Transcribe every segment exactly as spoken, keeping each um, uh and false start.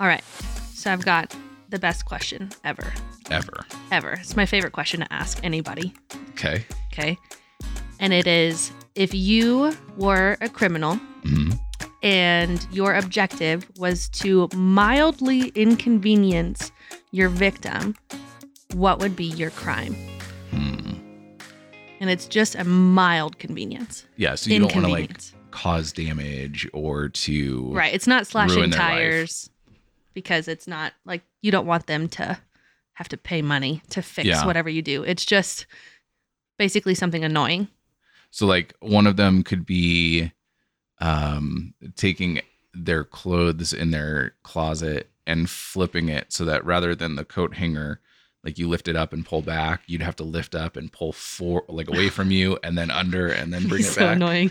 All right. So I've got the best question ever. Ever. Ever. It's my favorite question to ask anybody. Okay. Okay. And it is, if you were a criminal mm-hmm. and your objective was to mildly inconvenience your victim, what would be your crime? Hmm. And it's just a mild convenience. Yeah. So you don't want to like cause damage or to. Right. It's not slashing tires because it's not like you don't want them to have to pay money to fix yeah. whatever you do. It's just basically something annoying. So like one of them could be um, taking their clothes in their closet and flipping it so that rather than the coat hanger, like you lift it up and pull back, you'd have to lift up and pull for like away from you and then under and then bring He's it back. So annoying.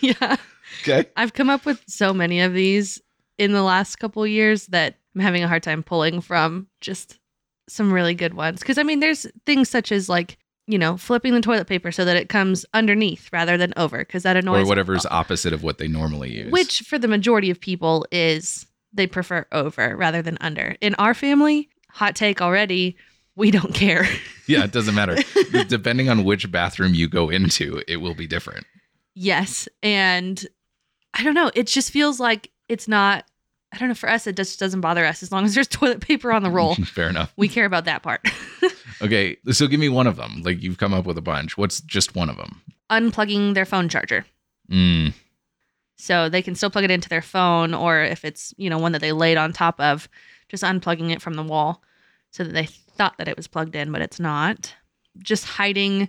Yeah. Okay. I've come up with so many of these in the last couple of years that I'm having a hard time pulling from just some really good ones. Cause I mean, there's things such as like, you know, flipping the toilet paper so that it comes underneath rather than over. Cause that annoys Or whatever's people. Opposite of what they normally use. Which for the majority of people is they prefer over rather than under. In our family, hot take already, we don't care. Yeah, it doesn't matter. Depending on which bathroom you go into, it will be different. Yes. And I don't know. It just feels like it's not, I don't know. For us, it just doesn't bother us as long as there's toilet paper on the roll. Fair enough. We care about that part. Okay. So give me one of them. Like you've come up with a bunch. What's just one of them? Unplugging their phone charger. Mm. So they can still plug it into their phone, or if it's, you know, one that they laid on top of, just unplugging it from the wall so that they thought that it was plugged in, but it's not. Just hiding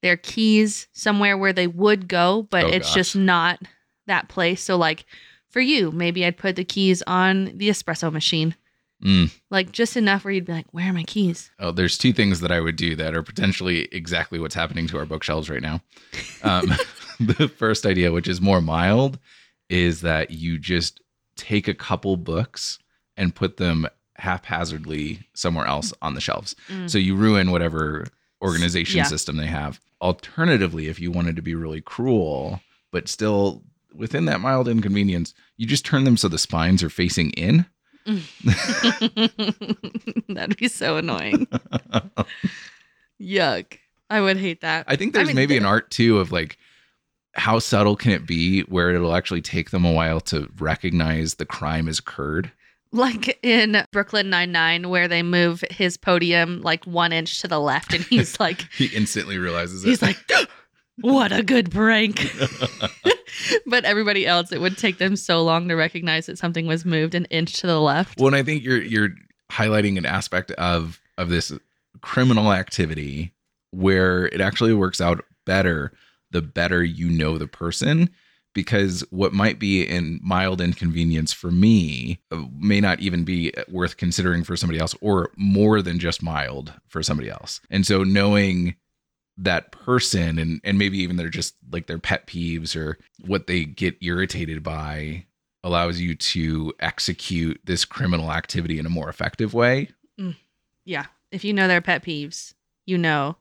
their keys somewhere where they would go, but oh, it's gosh. just not that place. So like for you, maybe I'd put the keys on the espresso machine, mm. like just enough where you'd be like, where are my keys? Oh, there's two things that I would do that are potentially exactly what's happening to our bookshelves right now. Um, the first idea, which is more mild, is that you just take a couple books and put them haphazardly somewhere else on the shelves. Mm. So you ruin whatever organization yeah. system they have. Alternatively, if you wanted to be really cruel, but still within that mild inconvenience, you just turn them so the spines are facing in. Mm. That'd be so annoying. Yuck. I would hate that. I think there's I mean, maybe the- an art too of like, how subtle can it be where it'll actually take them a while to recognize the crime has occurred? Like in Brooklyn Nine-Nine, where they move his podium like one inch to the left, and he's like... he instantly realizes it. He's like, what a good prank. But everybody else, it would take them so long to recognize that something was moved an inch to the left. Well, and I think you're you're highlighting an aspect of of this criminal activity where it actually works out better the better you know the person. Because what might be in mild inconvenience for me may not even be worth considering for somebody else, or more than just mild for somebody else. And so knowing that person and, and maybe even they're just like their pet peeves or what they get irritated by allows you to execute this criminal activity in a more effective way. Mm, yeah. If you know their pet peeves, you know.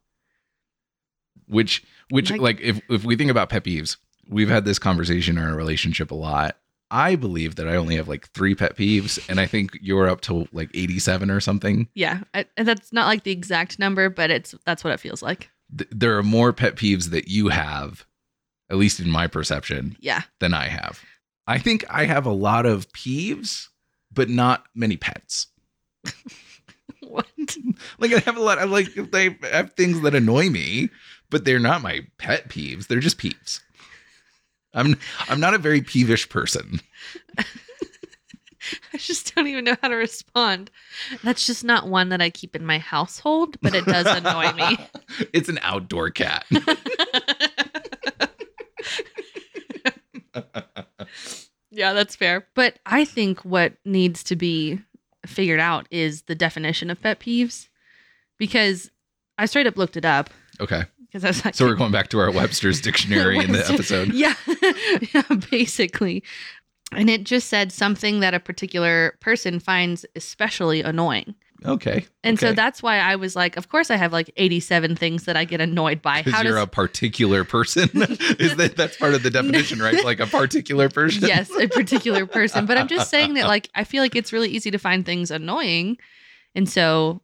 Which, which like, like if, if we think about pet peeves, we've had this conversation in our relationship a lot. I believe that I only have like three pet peeves, and I think you're up to like eighty-seven or something. Yeah, I, that's not like the exact number, but it's that's what it feels like. Th- there are more pet peeves that you have, at least in my perception, yeah. than I have. I think I have a lot of peeves, but not many pets. What? Like I have a lot of like I have things that annoy me, but they're not my pet peeves. They're just peeves. I'm I'm not a very peevish person. I just don't even know how to respond. That's just not one that I keep in my household, but it does annoy me. It's an outdoor cat. Yeah, that's fair. But I think what needs to be figured out is the definition of pet peeves, because I straight up looked it up. Okay. I was like, so we're going back to our Webster's Dictionary Webster, in the episode. Yeah, yeah, basically. And it just said something that a particular person finds especially annoying. Okay. And okay. so that's why I was like, of course I have like eighty-seven things that I get annoyed by. Because you're does... a particular person. Is that that's part of the definition, right? Like a particular person. Yes, a particular person. But I'm just saying that like, I feel like it's really easy to find things annoying. And so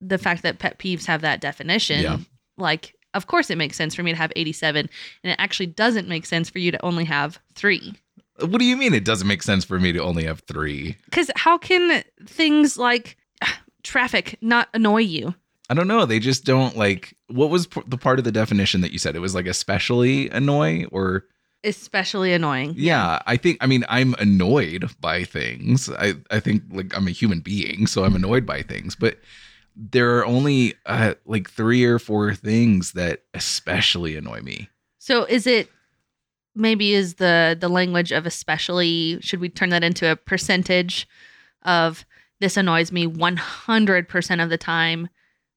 the fact that pet peeves have that definition, yeah. like, of course it makes sense for me to have eighty-seven. And it actually doesn't make sense for you to only have three. What do you mean it doesn't make sense for me to only have three? Because how can things like traffic not annoy you? I don't know. They just don't like... What was p- the part of the definition that you said? It was like especially annoy or... Especially annoying. Yeah, I think... I mean, I'm annoyed by things. I, I think like I'm a human being, so I'm annoyed by things. But there are only uh, like three or four things that especially annoy me. So is it... Maybe is the, the language of especially, should we turn that into a percentage of this annoys me one hundred percent of the time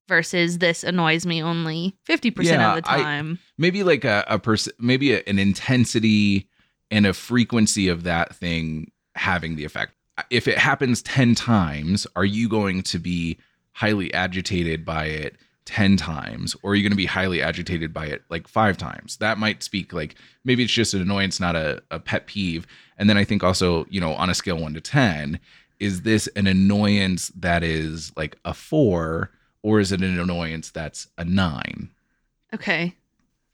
versus this annoys me only fifty percent yeah, of the time? I, maybe like a, a pers- maybe a, an intensity and a frequency of that thing having the effect. If it happens ten times, are you going to be highly agitated by it ten times, or are you going to be highly agitated by it like five times? That might speak like maybe it's just an annoyance, not a, a pet peeve. And then I think also, you know, on a scale one to ten, is this an annoyance that is like a four, or is it an annoyance that's a nine? Okay,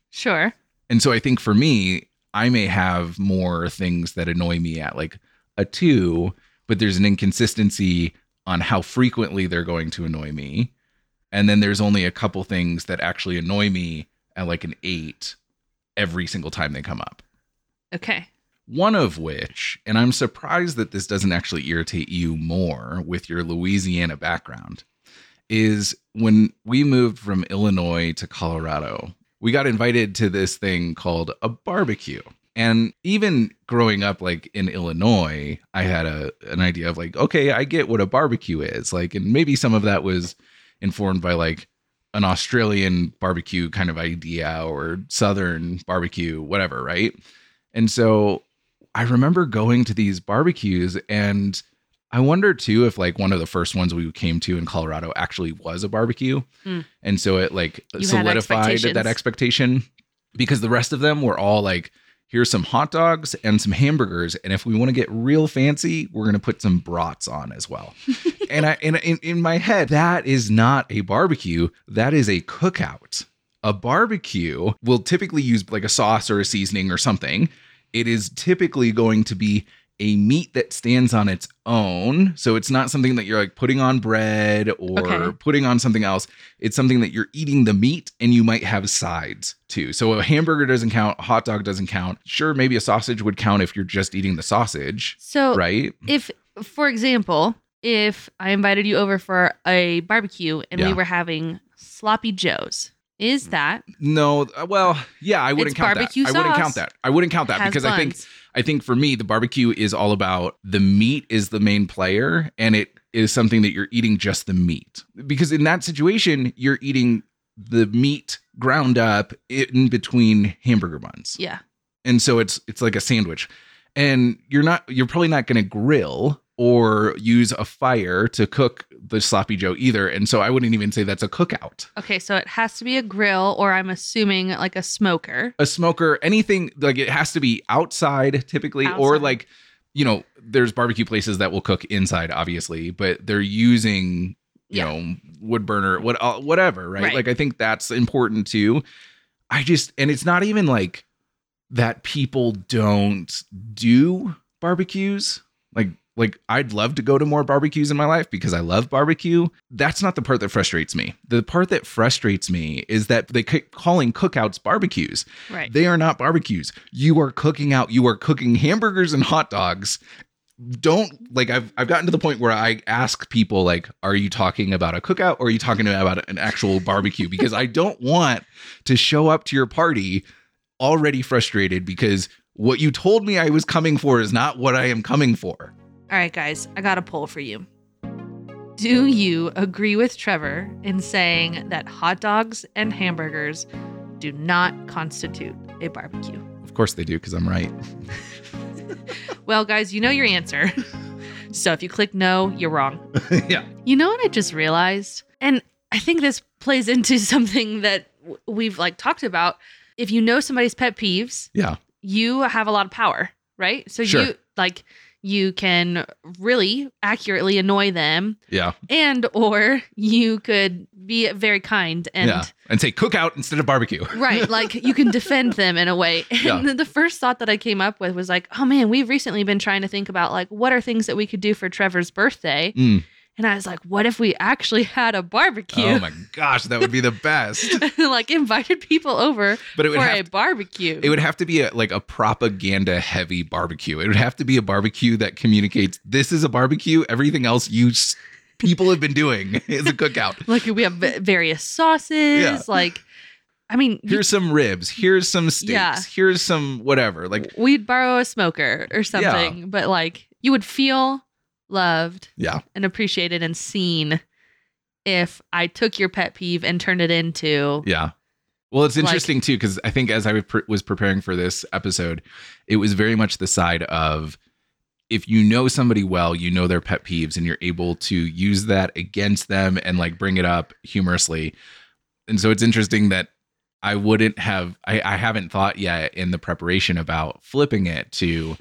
sure. And so I think for me, I may have more things that annoy me at like a two, but there's an inconsistency on how frequently they're going to annoy me. And then there's only a couple things that actually annoy me at like an eight every single time they come up. Okay. One of which, and I'm surprised that this doesn't actually irritate you more with your Louisiana background, is when we moved from Illinois to Colorado, we got invited to this thing called a barbecue. And even growing up, like in Illinois, I had a an idea of like, okay, I get what a barbecue is. Like, and maybe some of that was informed by like an Australian barbecue kind of idea or Southern barbecue, whatever. Right. And so I remember going to these barbecues, and I wonder too, if like one of the first ones we came to in Colorado actually was a barbecue. Mm. And so it like you solidified that expectation, because the rest of them were all like, here's some hot dogs and some hamburgers. And if we want to get real fancy, we're going to put some brats on as well. And I, and in, in my head, that is not a barbecue. That is a cookout. A barbecue will typically use like a sauce or a seasoning or something. It is typically going to be a meat that stands on its own. So it's not something that you're like putting on bread or okay. putting on something else. It's something that you're eating the meat, and you might have sides too. So a hamburger doesn't count. A hot dog doesn't count. Sure, maybe a sausage would count if you're just eating the sausage. So right? If, for example, if I invited you over for a barbecue and yeah. we were having sloppy joes, is that? No. Well, yeah, I wouldn't count that. Sauce. I wouldn't count that. I wouldn't count that because buns. I think I think for me, the barbecue is all about the meat is the main player, and it is something that you're eating just the meat. Because in that situation, you're eating the meat ground up in between hamburger buns. Yeah. And so it's it's like a sandwich. And you're not you're probably not going to grill or use a fire to cook the sloppy joe either. And so I wouldn't even say that's a cookout. Okay, so it has to be a grill, or I'm assuming like a smoker. A smoker, anything, like it has to be outside typically, outside. Or like, you know, there's barbecue places that will cook inside, obviously, but they're using, you yeah. know, wood burner, what, uh, whatever, right? right? Like, I think that's important too. I just, and it's not even like that people don't do barbecues. Like, Like, I'd love to go to more barbecues in my life because I love barbecue. That's not the part that frustrates me. The part that frustrates me is that they keep calling cookouts barbecues. Right. They are not barbecues. You are cooking out. You are cooking hamburgers and hot dogs. Don't like I've I've gotten to the point where I ask people, like, are you talking about a cookout or are you talking about an actual barbecue? Because I don't want to show up to your party already frustrated because what you told me I was coming for is not what I am coming for. All right, guys, I got a poll for you. Do you agree with Trevor in saying that hot dogs and hamburgers do not constitute a barbecue? Of course they do, because I'm right. Well, guys, you know your answer. So if you click no, you're wrong. Yeah. You know what I just realized? And I think this plays into something that we've like talked about. If you know somebody's pet peeves, yeah, you have a lot of power, right? So sure. you like you can really accurately annoy them. Yeah. And or you could be very kind and yeah. and say cookout instead of barbecue. Right. Like you can defend them in a way. And yeah. the first thought that I came up with was like, oh man, we've recently been trying to think about like what are things that we could do for Trevor's birthday. Mm. And I was like, what if we actually had a barbecue? Oh my gosh, that would be the best. Like invited people over but it would for a to, barbecue. It would have to be a, like a propaganda heavy barbecue. It would have to be a barbecue that communicates, this is a barbecue, everything else you people have been doing is a cookout. Like we have various sauces, yeah. like... I mean, here's you, some ribs, here's some steaks, yeah. here's some whatever. Like we'd borrow a smoker or something, yeah. but like you would feel... loved yeah. and appreciated and seen if I took your pet peeve and turned it into... Yeah. Well, it's interesting like, too, because I think as I was preparing for this episode, it was very much the side of if you know somebody well, you know their pet peeves and you're able to use that against them and like bring it up humorously. And so it's interesting that I wouldn't have... I, I haven't thought yet in the preparation about flipping it to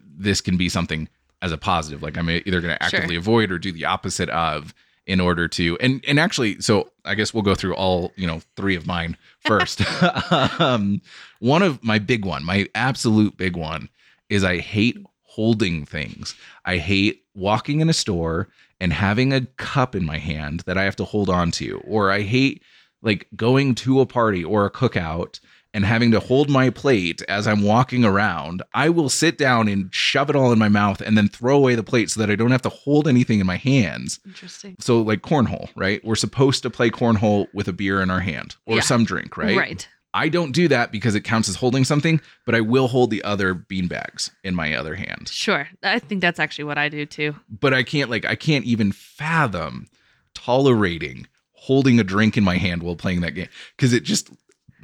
this can be something... as a positive, like I'm either going to actively sure. avoid or do the opposite of in order to, and, and actually, so I guess we'll go through all, you know, three of mine first. um, one of my big one, my absolute big one is I hate holding things. I hate walking in a store and having a cup in my hand that I have to hold on to, or I hate like going to a party or a cookout and having to hold my plate as I'm walking around. I will sit down and shove it all in my mouth and then throw away the plate so that I don't have to hold anything in my hands. Interesting. So like cornhole, right? We're supposed to play cornhole with a beer in our hand or yeah. some drink, right? Right. I don't do that because it counts as holding something, but I will hold the other beanbags in my other hand. Sure. I think that's actually what I do too. But I can't like, I can't even fathom tolerating holding a drink in my hand while playing that game because it just...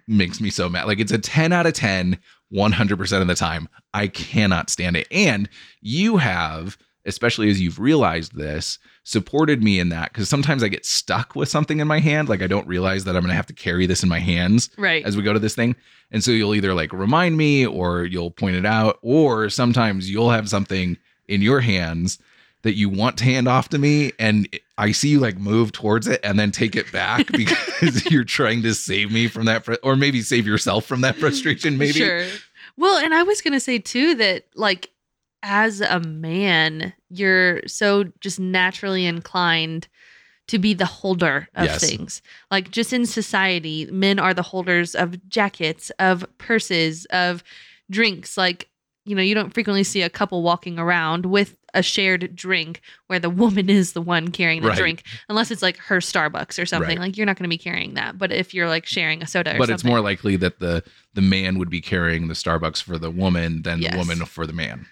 makes me so mad. Like it's a ten out of ten, one hundred percent of the time. I cannot stand it. And you have, especially as you've realized this, supported me in that because sometimes I get stuck with something in my hand. Like I don't realize that I'm going to have to carry this in my hands right. as we go to this thing. And so you'll either like remind me or you'll point it out, or sometimes you'll have something in your hands that you want to hand off to me and I see you like move towards it and then take it back because you're trying to save me from that fr- or maybe save yourself from that frustration maybe. Sure. Well, and I was going to say too that like as a man, you're so just naturally inclined to be the holder of yes. things. Like just in society, men are the holders of jackets, of purses, of drinks. Like, you know, you don't frequently see a couple walking around with a shared drink where the woman is the one carrying the right. drink, unless it's like her Starbucks or something right. like you're not going to be carrying that. But if you're like sharing a soda or but something. But it's more likely that the, the man would be carrying the Starbucks for the woman than yes. the woman for the man.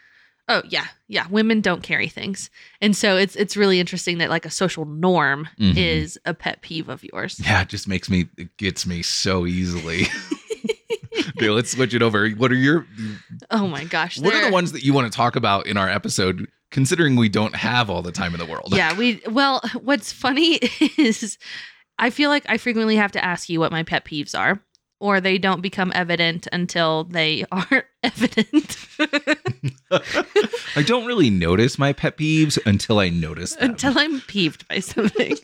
Oh yeah. Yeah. Women don't carry things. And so it's, it's really interesting that like a social norm mm-hmm. is a pet peeve of yours. Yeah. It just makes me, it gets me so easily. Okay, let's switch it over. What are your... Oh my gosh. What are the ones that you want to talk about in our episode, considering we don't have all the time in the world? Yeah, we... Well, what's funny is I feel like I frequently have to ask you what my pet peeves are, or they don't become evident until they are evident. I don't really notice my pet peeves until I notice them. Until I'm peeved by something.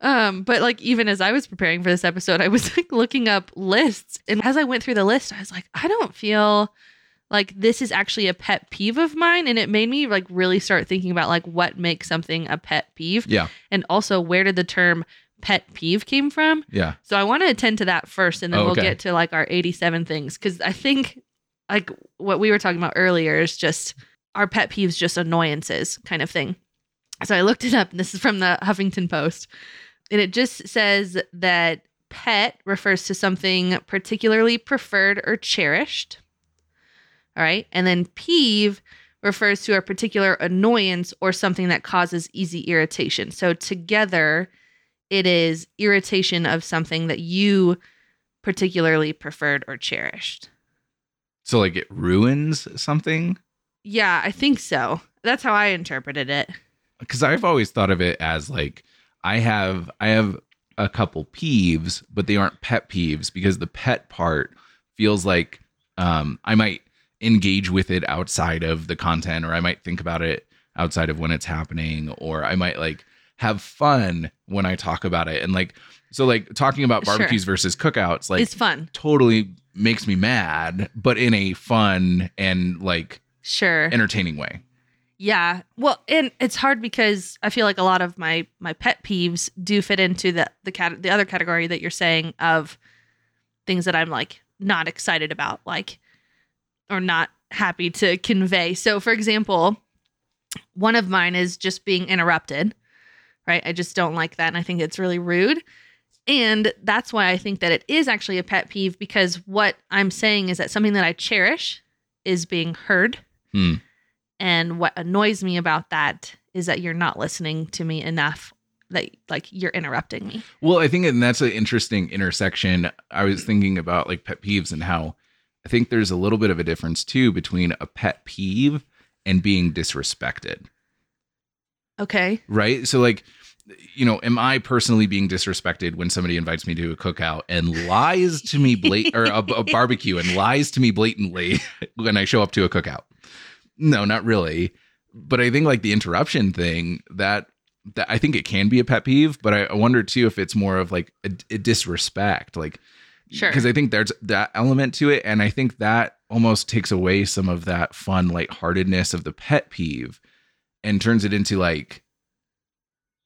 Um, but like, even as I was preparing for this episode, I was like looking up lists, and as I went through the list, I was like, I don't feel like this is actually a pet peeve of mine. And it made me like really start thinking about like what makes something a pet peeve. Yeah. And also where did the term pet peeve came from? Yeah. So I want to attend to that first, and then oh, okay. we'll get to like our eighty-seven things. Cause I think like what we were talking about earlier is just our pet peeves, just annoyances kind of thing. So I looked it up, and this is from the Huffington Post. And it just says that pet refers to something particularly preferred or cherished. All right. And then peeve refers to a particular annoyance or something that causes easy irritation. So together, it is irritation of something that you particularly preferred or cherished. So like it ruins something? Yeah, I think so. That's how I interpreted it. Because I've always thought of it as like, I have I have a couple peeves, but they aren't pet peeves because the pet part feels like um, I might engage with it outside of the content, or I might think about it outside of when it's happening, or I might like have fun when I talk about it. And like, so like talking about barbecues sure. versus cookouts, like it's fun. Totally makes me mad, but in a fun and like sure entertaining way. Yeah. Well, and it's hard because I feel like a lot of my my pet peeves do fit into the the cat the other category that you're saying of things that I'm like not excited about, like, or not happy to convey. So for example, one of mine is just being interrupted, right? I just don't like that. And I think it's really rude. And that's why I think that it is actually a pet peeve, because what I'm saying is that something that I cherish is being heard. Hmm. And what annoys me about that is that you're not listening to me enough, that like you're interrupting me. Well, I think and that's an interesting intersection. I was thinking about like pet peeves and how I think there's a little bit of a difference too between a pet peeve and being disrespected. Okay. Right? So like, you know, am I personally being disrespected when somebody invites me to a cookout and lies to me blat- or a, a barbecue and lies to me blatantly when I show up to a cookout? No, not really. But I think like the interruption thing, that, that I think it can be a pet peeve, but I, I wonder too if it's more of like a, a disrespect, like, sure, because I think there's that element to it. And I think that almost takes away some of that fun lightheartedness of the pet peeve and turns it into like,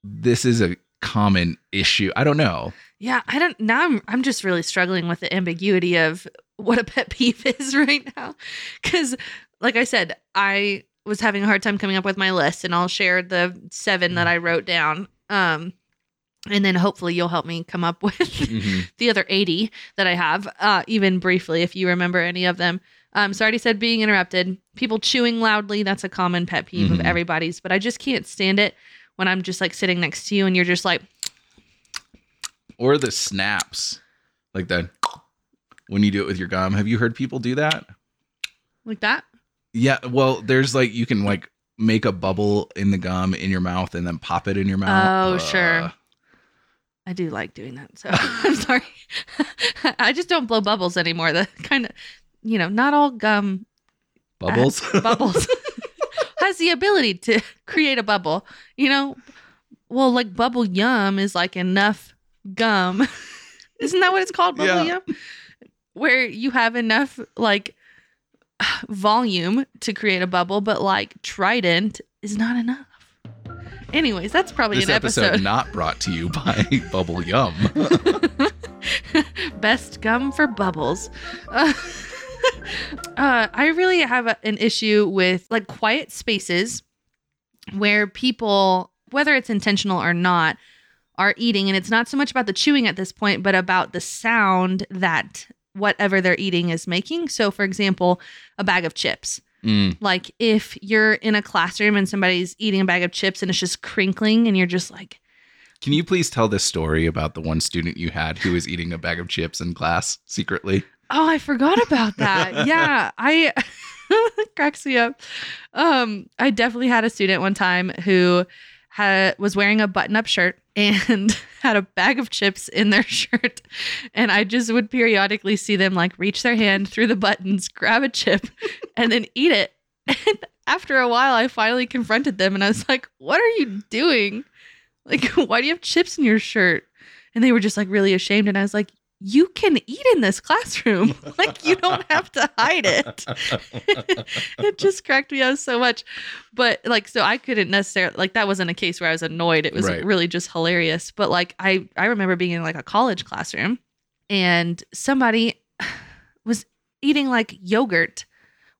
this is a common issue. I don't know. Yeah, I don't now. I'm, I'm just really struggling with the ambiguity of what a pet peeve is right now, because like I said, I was having a hard time coming up with my list, and I'll share the seven that I wrote down. Um, and then hopefully you'll help me come up with mm-hmm. the other eighty that I have, uh, even briefly, if you remember any of them. Um, so I already said being interrupted, people chewing loudly. That's a common pet peeve mm-hmm. of everybody's, but I just can't stand it when I'm just like sitting next to you and you're just like. Or the snaps, like the when you do it with your gum. Have you heard people do that? Like that? Yeah, well, there's like, you can like make a bubble in the gum in your mouth and then pop it in your mouth. Oh, uh, sure. I do like doing that. So I'm sorry. I just don't blow bubbles anymore. The kind of, you know, not all gum. Bubbles? Uh, bubbles. has the ability to create a bubble, you know? Well, like bubble yum is like enough gum. Isn't that what it's called? Bubble yeah. yum? Where you have enough like volume to create a bubble, but like Trident is not enough. Anyways, that's probably this an episode. episode not brought to you by Bubble Yum. Best gum for bubbles. Uh, uh, I really have a, an issue with like quiet spaces where people, whether it's intentional or not, are eating. And it's not so much about the chewing at this point, but about the sound that whatever they're eating is making. So for example, a bag of chips. Mm. Like if you're in a classroom and somebody's eating a bag of chips and it's just crinkling and you're just like. Can you please tell this story about the one student you had who was eating a bag of chips in class secretly? Oh, I forgot about that. yeah. I cracks me up. Um, I definitely had a student one time who had was wearing a button-up shirt and had a bag of chips in their shirt. And I just would periodically see them like reach their hand through the buttons, grab a chip, and then eat it. And after a while, I finally confronted them and I was like, what are you doing? Like, why do you have chips in your shirt? And they were just like really ashamed. And I was like, you can eat in this classroom. Like, you don't have to hide it. It just cracked me up so much. But like, so I couldn't necessarily, like, that wasn't a case where I was annoyed. It was right. really just hilarious. But like, I, I remember being in like a college classroom and somebody was eating like yogurt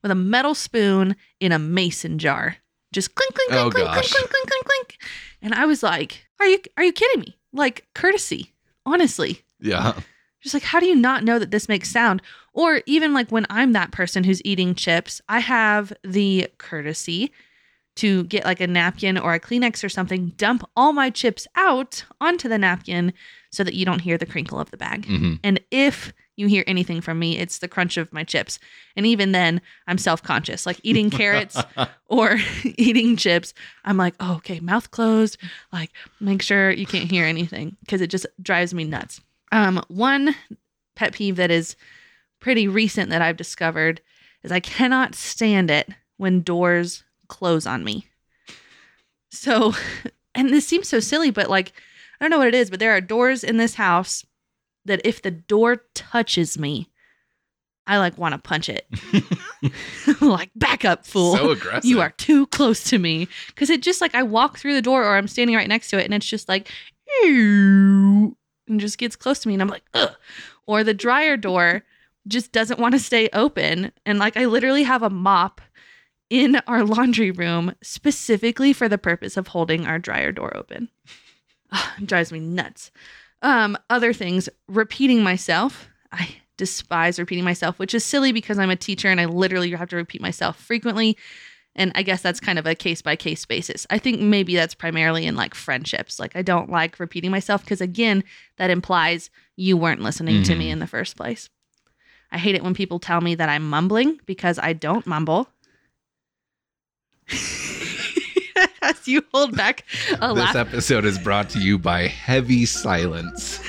with a metal spoon in a mason jar. Just clink, clink, clink, oh, clink, gosh. clink, clink, clink, clink, clink. And I was like, are you, are you kidding me? Like, courtesy, honestly. Yeah. Just like, how do you not know that this makes sound? Or even like when I'm that person who's eating chips, I have the courtesy to get like a napkin or a Kleenex or something, dump all my chips out onto the napkin so that you don't hear the crinkle of the bag. Mm-hmm. And if you hear anything from me, it's the crunch of my chips. And even then, I'm self-conscious. Like eating carrots or eating chips, I'm like, oh, okay, mouth closed. Like, make sure you can't hear anything because it just drives me nuts. Um, one pet peeve that is pretty recent that I've discovered is I cannot stand it when doors close on me. So, and this seems so silly, but like, I don't know what it is, but there are doors in this house that if the door touches me, I like want to punch it. Like, back up, fool. So aggressive. You are too close to me. Because it just like, I walk through the door or I'm standing right next to it and it's just like, ew, and just gets close to me and I'm like, ugh. Or the dryer door just doesn't want to stay open. And like, I literally have a mop in our laundry room specifically for the purpose of holding our dryer door open. Oh, it drives me nuts. Um, other things, repeating myself. I despise repeating myself, which is silly because I'm a teacher and I literally have to repeat myself frequently. And I guess that's kind of a case by case basis. I think maybe that's primarily in like friendships. Like I don't like repeating myself because again, that implies you weren't listening mm-hmm. to me in the first place. I hate it when people tell me that I'm mumbling because I don't mumble. As you hold back a laugh. This episode is brought to you by Heavy Silence.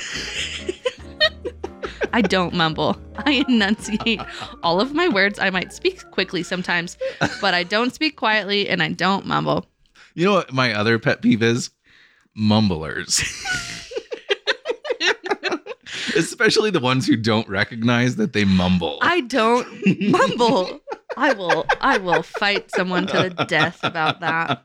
I don't mumble. I enunciate all of my words. I might speak quickly sometimes, but I don't speak quietly and I don't mumble. You know what my other pet peeve is? Mumblers. Especially the ones who don't recognize that they mumble. I don't mumble. I will I will fight someone to the death about that.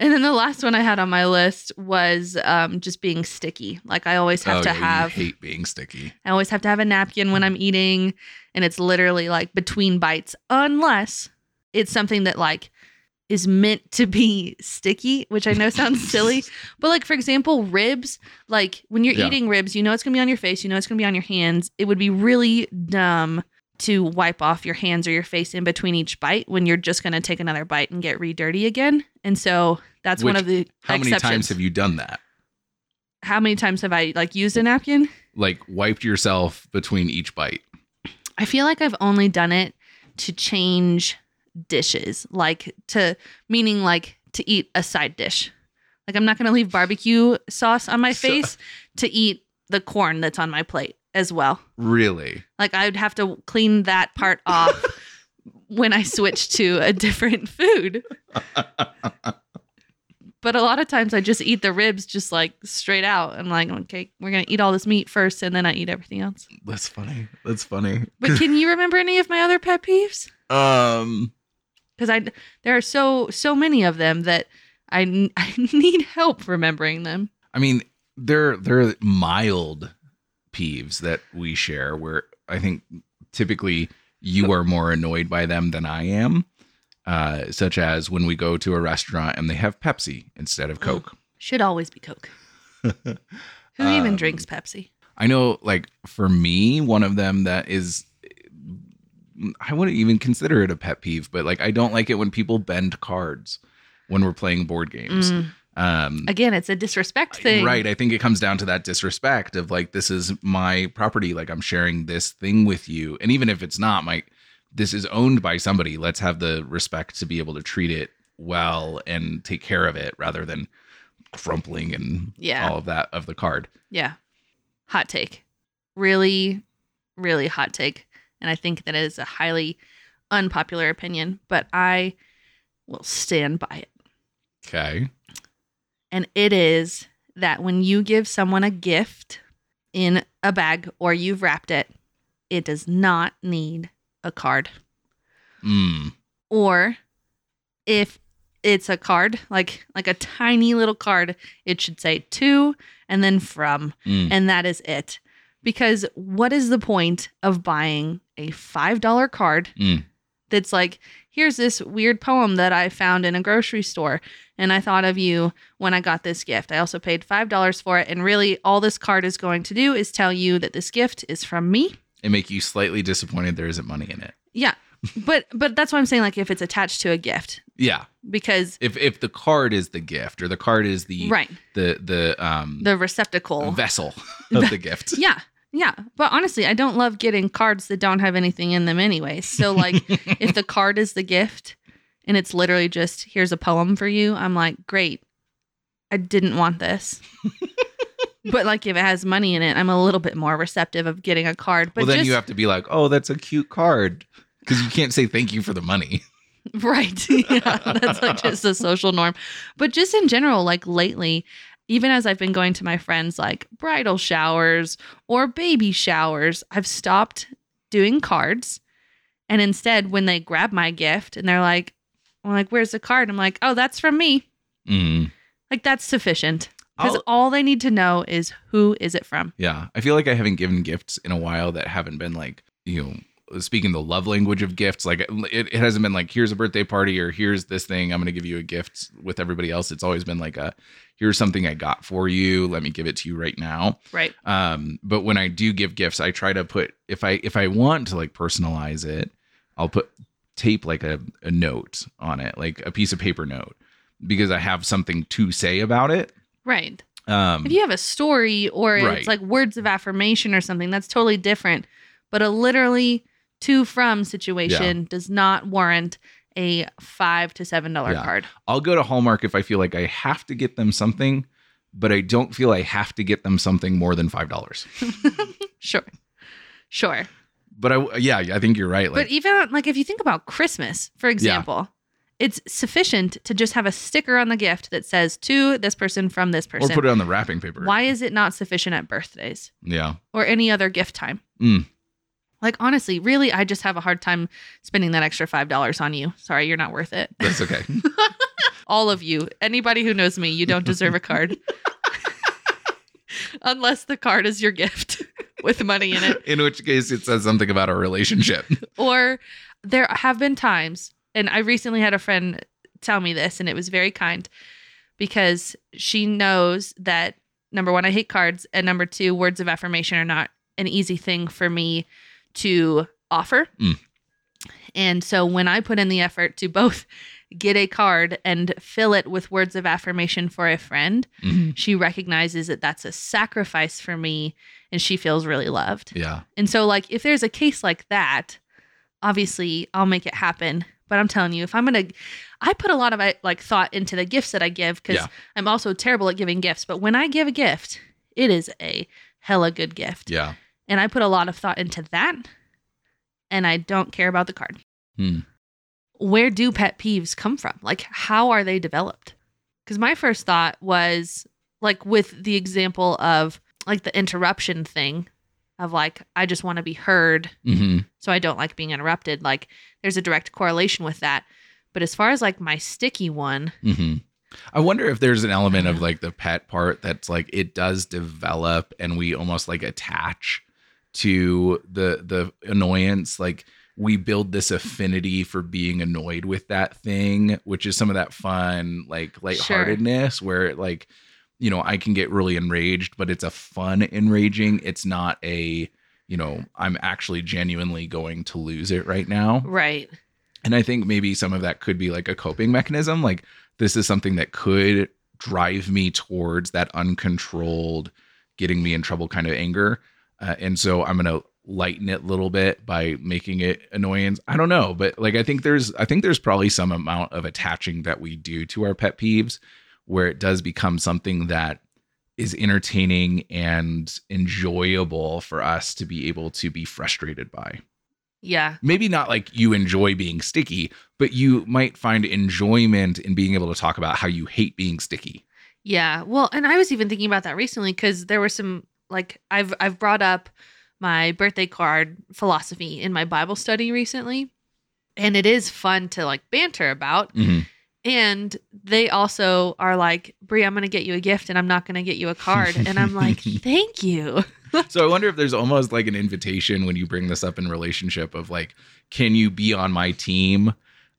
And then the last one I had on my list was um, just being sticky. Like I always have oh, to yeah, have. You hate being sticky. I always have to have a napkin when I'm eating. And it's literally like between bites. Unless it's something that like is meant to be sticky, which I know sounds silly. But like, for example, ribs. Like when you're yeah. eating ribs, you know it's going to be on your face. You know it's going to be on your hands. It would be really dumb to wipe off your hands or your face in between each bite when you're just going to take another bite and get re-dirty again. And so that's Which, one of the How exceptions. Many times have you done that? How many times have I like used a napkin? Like wiped yourself between each bite? I feel like I've only done it to change dishes. Like to, meaning like to eat a side dish. Like I'm not going to leave barbecue sauce on my face so- to eat the corn that's on my plate. As well. Really? Like I would have to clean that part off when I switch to a different food. But a lot of times I just eat the ribs just like straight out. I'm like, okay, we're going to eat all this meat first and then I eat everything else. That's funny. That's funny. But can you remember any of my other pet peeves? Um, Because I there are so, so many of them that I, I need help remembering them. I mean, they're they're mild peeves that we share where I think typically you are more annoyed by them than I am, uh, such as when we go to a restaurant and they have Pepsi instead of Coke. Should always be Coke. Who um, even drinks Pepsi? I know, like for me, one of them that is, I wouldn't even consider it a pet peeve, but like I don't like it when people bend cards when we're playing board games. Mm. Um, Again, it's a disrespect thing. Right. I think it comes down to that disrespect of like, this is my property. Like I'm sharing this thing with you. And even if it's not my, this is owned by somebody. Let's have the respect to be able to treat it well and take care of it rather than crumpling and yeah. all of that of the card. Yeah. Hot take. Really, really hot take. And I think that is a highly unpopular opinion, but I will stand by it. Okay. And it is that when you give someone a gift in a bag or you've wrapped it, it does not need a card. Mm. Or if it's a card, like like a tiny little card, it should say to and then from. Mm. And that is it. Because what is the point of buying a five dollar card mm. that's like, here's this weird poem that I found in a grocery store, and I thought of you when I got this gift. I also paid five dollars for it, and really all this card is going to do is tell you that this gift is from me. And make you slightly disappointed there isn't money in it. Yeah. But but that's what I'm saying. Like if it's attached to a gift. Yeah. Because if if the card is the gift, or the card is the right. the the um the receptacle vessel of the gift. Yeah. Yeah. But honestly, I don't love getting cards that don't have anything in them anyway. So like if the card is the gift and it's literally just here's a poem for you, I'm like, great. I didn't want this. But like if it has money in it, I'm a little bit more receptive of getting a card. But well, then just, you have to be like, oh, that's a cute card. Because you can't say thank you for the money. Right. Yeah, that's like just a social norm. But just in general, like lately, even as I've been going to my friends, like bridal showers or baby showers, I've stopped doing cards. And instead, when they grab my gift and they're like, I'm like, where's the card? I'm like, oh, that's from me. Mm. Like that's sufficient. Because all they need to know is who is it from. Yeah. I feel like I haven't given gifts in a while that haven't been like, you know, speaking the love language of gifts, like it, it hasn't been like, here's a birthday party or here's this thing, I'm going to give you a gift with everybody else. It's always been like a, here's something I got for you. Let me give it to you right now. Right. Um, but when I do give gifts, I try to put, if I, if I want to like personalize it, I'll put tape like a, a note on it, like a piece of paper note, because I have something to say about it. Right. Um, if you have a story or right. it's like words of affirmation or something, that's totally different. But a literally to from situation yeah. does not warrant a five to seven dollar yeah. card. I'll go to Hallmark if I feel like I have to get them something, but I don't feel I have to get them something more than five dollars. Sure, sure. But I, yeah, I think you're right. Like, but even like if you think about Christmas, for example, yeah. it's sufficient to just have a sticker on the gift that says to this person from this person, or put it on the wrapping paper. Why is it not sufficient at birthdays? Yeah, or any other gift time. Mm. Like, honestly, really, I just have a hard time spending that extra five dollars on you. Sorry, you're not worth it. That's okay. All of you. Anybody who knows me, you don't deserve a card. Unless the card is your gift with money in it. In which case, it says something about our relationship. Or there have been times, and I recently had a friend tell me this, and it was very kind, because she knows that, number one, I hate cards, and number two, words of affirmation are not an easy thing for me to offer. Mm. And so when I put in the effort to both get a card and fill it with words of affirmation for a friend, mm-hmm. she recognizes that that's a sacrifice for me and she feels really loved. Yeah. And so like if there's a case like that, obviously I'll make it happen. But I'm telling you, if I'm going to, I put a lot of like thought into the gifts that I give, because yeah. I'm also terrible at giving gifts. But when I give a gift, it is a hella good gift. Yeah. And I put a lot of thought into that, and I don't care about the card. Hmm. Where do pet peeves come from? Like, how are they developed? Because my first thought was, like, with the example of, like, the interruption thing of, like, I just want to be heard, mm-hmm. so I don't like being interrupted. Like, there's a direct correlation with that. But as far as, like, my sticky one... Mm-hmm. I wonder if there's an element of, like, the pet part that's, like, it does develop, and we almost, like, attach to the the annoyance. Like we build this affinity for being annoyed with that thing, which is some of that fun, like lightheartedness, sure. where like, you know, I can get really enraged, but it's a fun enraging. It's not a, you know, I'm actually genuinely going to lose it right now. Right. And I think maybe some of that could be like a coping mechanism. Like this is something that could drive me towards that uncontrolled, getting me in trouble kind of anger. Uh, and so I'm going to lighten it a little bit by making it annoyance. I don't know. But like, I think there's, I think there's probably some amount of attaching that we do to our pet peeves where it does become something that is entertaining and enjoyable for us to be able to be frustrated by. Yeah. Maybe not like you enjoy being sticky, but you might find enjoyment in being able to talk about how you hate being sticky. Yeah. Well, and I was even thinking about that recently because there were some, Like I've I've brought up my birthday card philosophy in my Bible study recently, and it is fun to like banter about. Mm-hmm. And they also are like, Brie, I'm going to get you a gift and I'm not going to get you a card. And I'm like, thank you. So I wonder if there's almost like an invitation when you bring this up in relationship of like, can you be on my team?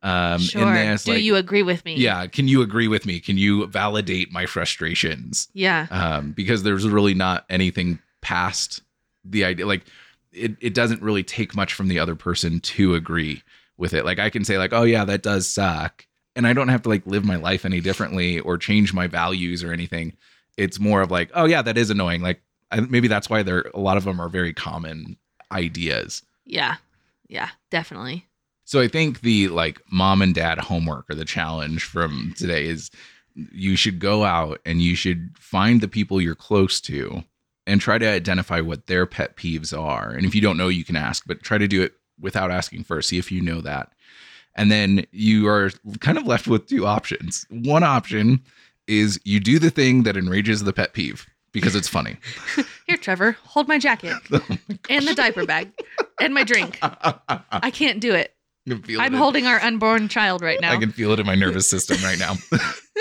Um, sure. In this, do like, you agree with me? Yeah. Can you agree with me? Can you validate my frustrations? Yeah. Um, because there's really not anything past the idea. Like it, it doesn't really take much from the other person to agree with it. Like I can say like, oh yeah, that does suck. And I don't have to like live my life any differently or change my values or anything. It's more of like, oh yeah, that is annoying. Like I, maybe that's why there, a lot of them are very common ideas. Yeah. Yeah, definitely. So I think the like mom and dad homework or the challenge from today is you should go out and you should find the people you're close to and try to identify what their pet peeves are. And if you don't know, you can ask, but try to do it without asking first. See if you know that. And then you are kind of left with two options. One option is you do the thing that enrages the pet peeve because it's funny. Here, Trevor, hold my jacket oh my and the diaper bag and my drink. I can't do it. I'm it. holding our unborn child right now. I can feel it in my nervous system right now.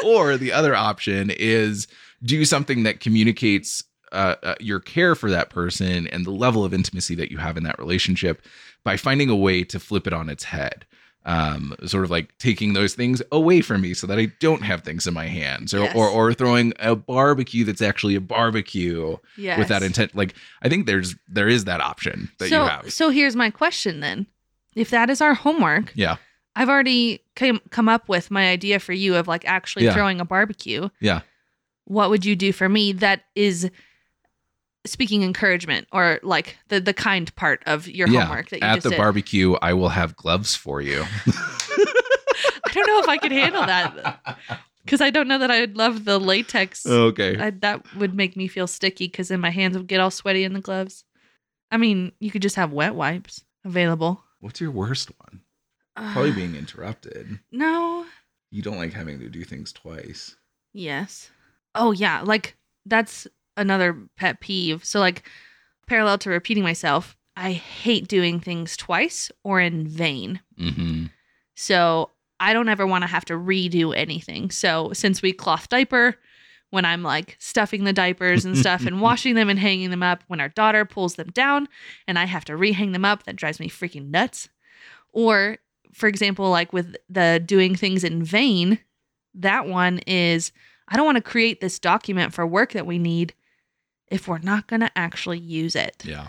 Or the other option is do something that communicates uh, uh, your care for that person and the level of intimacy that you have in that relationship by finding a way to flip it on its head. Um, sort of like taking those things away from me so that I don't have things in my hands or, yes. or, or throwing a barbecue that's actually a barbecue yes. with that intent. Like, I think there's, there is that option that so, you have. So here's my question then. If that is our homework. Yeah. I've already came, come up with my idea for you of like actually yeah. throwing a barbecue. Yeah. What would you do for me? That is speaking encouragement or like the, the kind part of your yeah. homework that you At just did. At the barbecue, I will have gloves for you. I don't know if I could handle that because I don't know that I would love the latex. Okay. I, that would make me feel sticky because then my hands would get all sweaty in the gloves. I mean, you could just have wet wipes available. What's your worst one? Uh, Probably being interrupted. No. You don't like having to do things twice. Yes. Oh, yeah. Like that's another pet peeve. So like parallel to repeating myself, I hate doing things twice or in vain. Mm-hmm. So I don't ever want to have to redo anything. So since we cloth diaper, when I'm like stuffing the diapers and stuff and washing them and hanging them up, when our daughter pulls them down and I have to rehang them up, that drives me freaking nuts. Or for example, like with the doing things in vain, that one is, I don't want to create this document for work that we need if we're not going to actually use it. Yeah.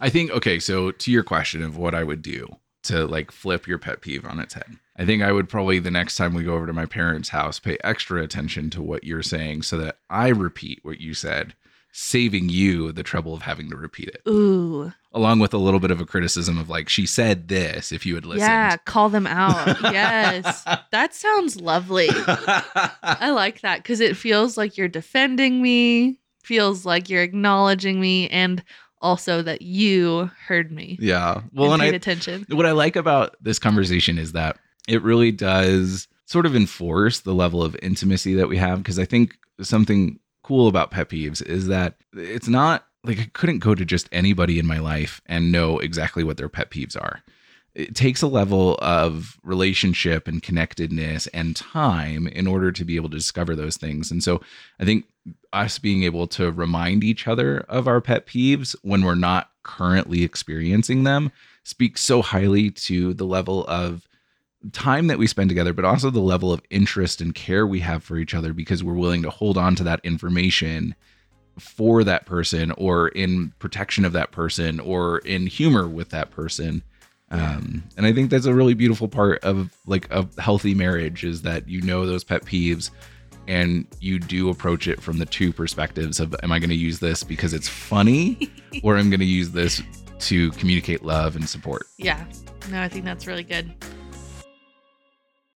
I think, okay, so to your question of what I would do to like flip your pet peeve on its head, I think I would probably the next time we go over to my parents' house, pay extra attention to what you're saying so that I repeat what you said, saving you the trouble of having to repeat it. Ooh. Along with a little bit of a criticism of like, she said this, if you had listened. Yeah, call them out. Yes. That sounds lovely. I like that because it feels like you're defending me, feels like you're acknowledging me, and also that you heard me. Yeah. Well, and, and paid I, attention. What I like about this conversation is that it really does sort of enforce the level of intimacy that we have, because I think something cool about pet peeves is that it's not like I couldn't go to just anybody in my life and know exactly what their pet peeves are. It takes a level of relationship and connectedness and time in order to be able to discover those things. And so I think us being able to remind each other of our pet peeves when we're not currently experiencing them speaks so highly to the level of time that we spend together, but also the level of interest and care we have for each other because we're willing to hold on to that information for that person or in protection of that person or in humor with that person. Um, and I think that's a really beautiful part of like a healthy marriage is that you know those pet peeves and you do approach it from the two perspectives of, am I going to use this because it's funny or I'm going to use this to communicate love and support? Yeah, no, I think that's really good.